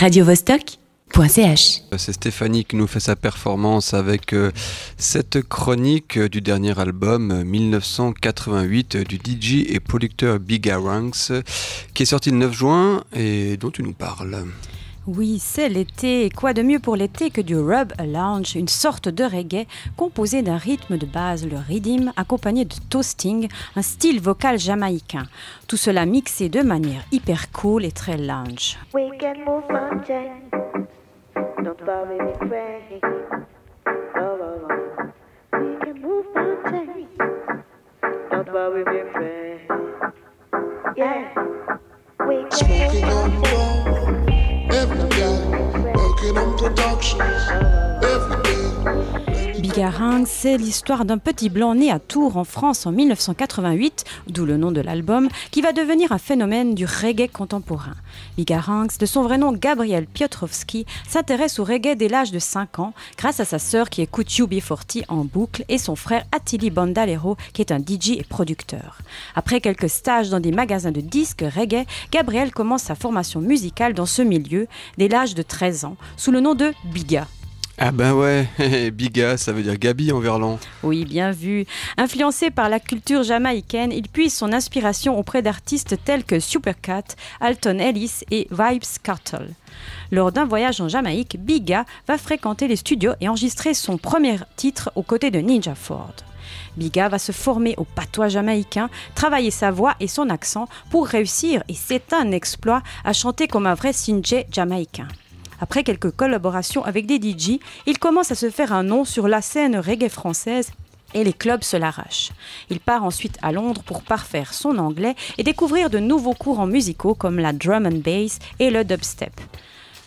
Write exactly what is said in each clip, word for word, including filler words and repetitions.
Radio Vostok. C'est Stéphanie qui nous fait sa performance avec euh, cette chronique euh, du dernier album euh, dix-neuf cent quatre-vingt-huit euh, du D J et producteur Biga Ranx euh, qui est sorti le neuf juin et dont tu nous parles. Oui, c'est l'été. Et quoi de mieux pour l'été que du Rub a Lounge, une sorte de reggae composé d'un rythme de base, le rhythm, accompagné de toasting, un style vocal jamaïcain. Tout cela mixé de manière hyper cool et très lounge. We can move mountain. Don't worry, we pray. Oh, oh, oh. We can move mountains. Don't worry, we pray. Yeah, we can. Smoking on the wall, every day. Working on productions, every day. Biga Ranx, c'est l'histoire d'un petit blanc né à Tours en France en dix-neuf cent quatre-vingt-huit, d'où le nom de l'album, qui va devenir un phénomène du reggae contemporain. Biga Ranx, de son vrai nom Gabriel Piotrowski, s'intéresse au reggae dès l'âge de cinq ans grâce à sa sœur qui écoute U B quarante en boucle et son frère Attili Bandalero qui est un D J et producteur. Après quelques stages dans des magasins de disques reggae, Gabriel commence sa formation musicale dans ce milieu dès l'âge de treize ans sous le nom de Biga. Ah ben ouais, Biga, ça veut dire Gabi en verlan. Oui, bien vu. Influencé par la culture jamaïcaine, il puise son inspiration auprès d'artistes tels que Supercat, Alton Ellis et Vibes Cartel. Lors d'un voyage en Jamaïque, Biga va fréquenter les studios et enregistrer son premier titre aux côtés de Ninja Ford. Biga va se former au patois jamaïcain, travailler sa voix et son accent pour réussir, et c'est un exploit, à chanter comme un vrai Sinjé jamaïcain. Après quelques collaborations avec des D J, il commence à se faire un nom sur la scène reggae française et les clubs se l'arrachent. Il part ensuite à Londres pour parfaire son anglais et découvrir de nouveaux courants musicaux comme la drum and bass et le dubstep.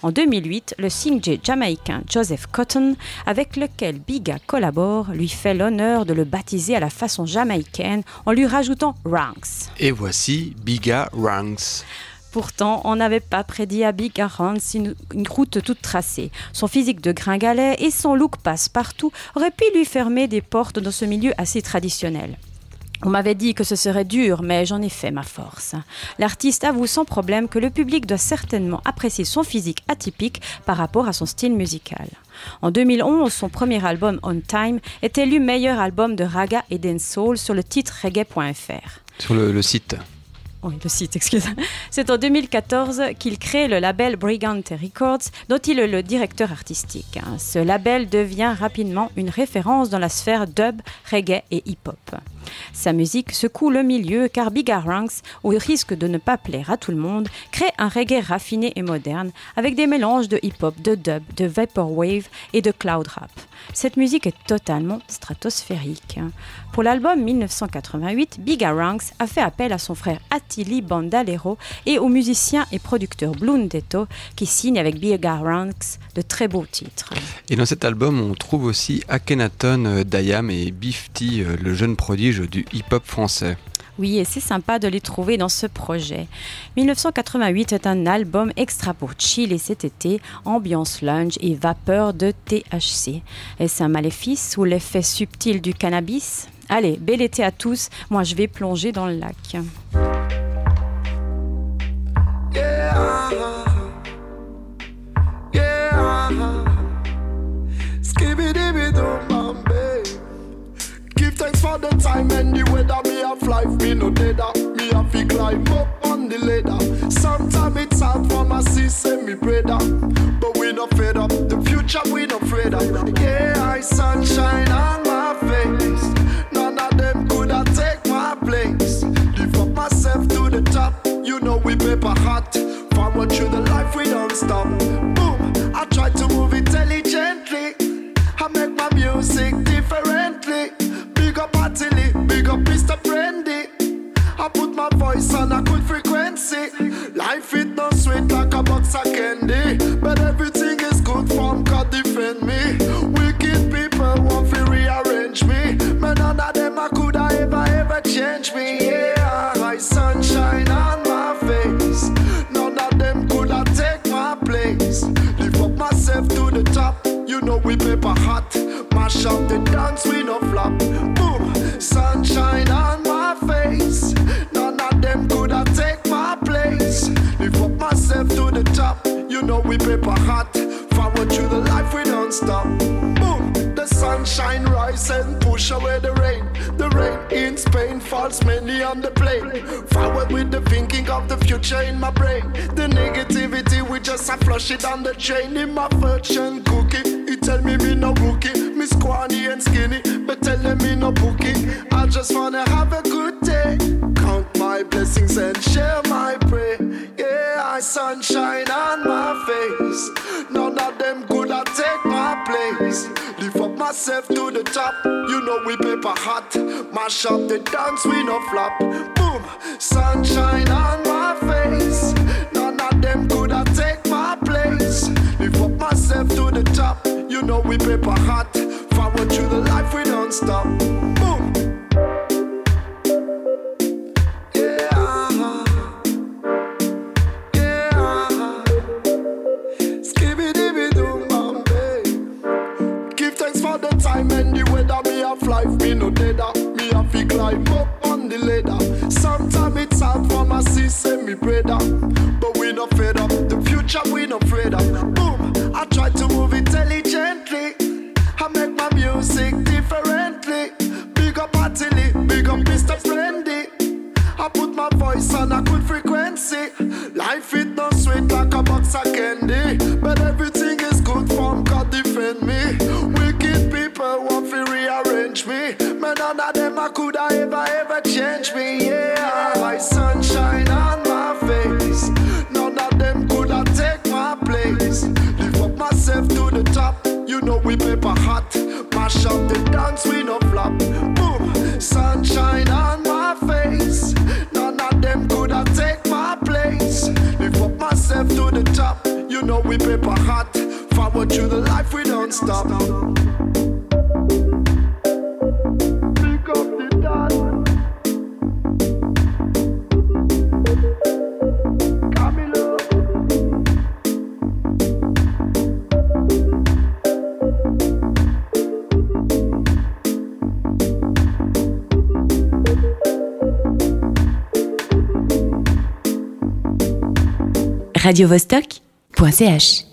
En deux mille huit, le singé jamaïcain Joseph Cotton, avec lequel Biga collabore, lui fait l'honneur de le baptiser à la façon jamaïcaine en lui rajoutant Ranx. Et voici Biga Ranx. Pourtant, on n'avait pas prédit à Biga Ranx une, une route toute tracée. Son physique de gringalet et son look passe-partout auraient pu lui fermer des portes dans ce milieu assez traditionnel. On m'avait dit que ce serait dur, mais j'en ai fait ma force. L'artiste avoue sans problème que le public doit certainement apprécier son physique atypique par rapport à son style musical. En deux mille onze, son premier album On Time est élu meilleur album de raga et dancehall sur le titre reggae point f r. Sur le, le site Oui, le site, excusez. C'est en deux mille quatorze qu'il crée le label Brigante Records, dont il est le directeur artistique. Ce label devient rapidement une référence dans la sphère dub, reggae et hip-hop. Sa musique secoue le milieu car Biga Ranx, au risque de ne pas plaire à tout le monde, crée un reggae raffiné et moderne avec des mélanges de hip-hop, de dub, de vaporwave et de cloud rap. Cette musique est totalement stratosphérique. Pour l'album dix-neuf cent quatre-vingt-huit, Biga Ranx a fait appel à son frère Attili Bandalero et au musicien et producteur Blundetto qui signe avec Biga Ranx de très beaux titres. Et dans cet album, on trouve aussi Akhenaton, Dayam et Bifty, le jeune prodige du hip-hop français. Oui, et c'est sympa de les trouver dans ce projet. dix-neuf cent quatre-vingt-huit est un album extra pour chill et cet été, ambiance lounge et vapeur de T H C. Est-ce un maléfice ou l'effet subtil du cannabis ? Allez, bel été à tous, moi je vais plonger dans le lac. Yeah, uh-huh. Yeah, uh-huh. Thanks for the time and the weather. Me have life, me no data. Me have to climb up on the ladder. Sometimes it's hard for my sis and me brother, but we not fed up. The future we not afraid of. Yeah, I sunshine on my face. None of them coulda take my place. Lift up myself to the top. You know we paper hot. Forward through the life we don't stop. Boom, I try to move intelligently. I make my music differently. Big up Attili, big up Mister Brandy. I put my voice on a good frequency. Life is not sweet like a box of candy, but everything is good from God defend me. Wicked people want to rearrange me, but none of them I could have ever, ever change me. Yeah, my sunshine on my face. None of them could have take my place. Lift up myself to the top. You know we paper hot, mash up the dance, we no flop. Boom, sunshine on my face. None of them coulda take my place. Lift up myself to the top. You know we paper hot. Forward through the life we don't stop. Boom, the sunshine rise and push away the rain. The rain in Spain falls mainly on the plane. Forward with the thinking of the future in my brain. The negativity we just have flush it on the drain. In my fortune cookie, he tell me me no rookie. Me squanny and skinny, but tell them me no bookie. I just wanna have a good day. Count my blessings and share my prayer. Yeah, I sunshine on my face. None of them could I take my place. Lift up myself to the top. You know we paper hot. Mash up the dance, we no flop. Boom, sunshine on my face. None of them could I take my place. Lift up myself to the top. You know we paper hot. Forward through the life we don't stop. Boom. Life me no deader, me have to climb up on the ladder. Sometimes it's hard for my sister, me brother, but we no fed up. The future we no afraid of. Boom, I try to move intelligently. I make my music differently. Big up Attili, big up Mister Friendly. I put my voice on a good frequency. Life it no sweet like a box of candy, but everything is good from God defend me. Wicked people want to rearrange me, but none of them I could I ever ever change me. Yeah, my sunshine on my face. None of them could I take my place. Lift up myself to the top. You know we paper hot. Mash up the dance, we no flop. Boom, sunshine on my face. None of them could I take my place. Lift up myself to the top. You know we paper hot. Forward through the life we don't stop. Pick up the dance. Radio Vostok.ch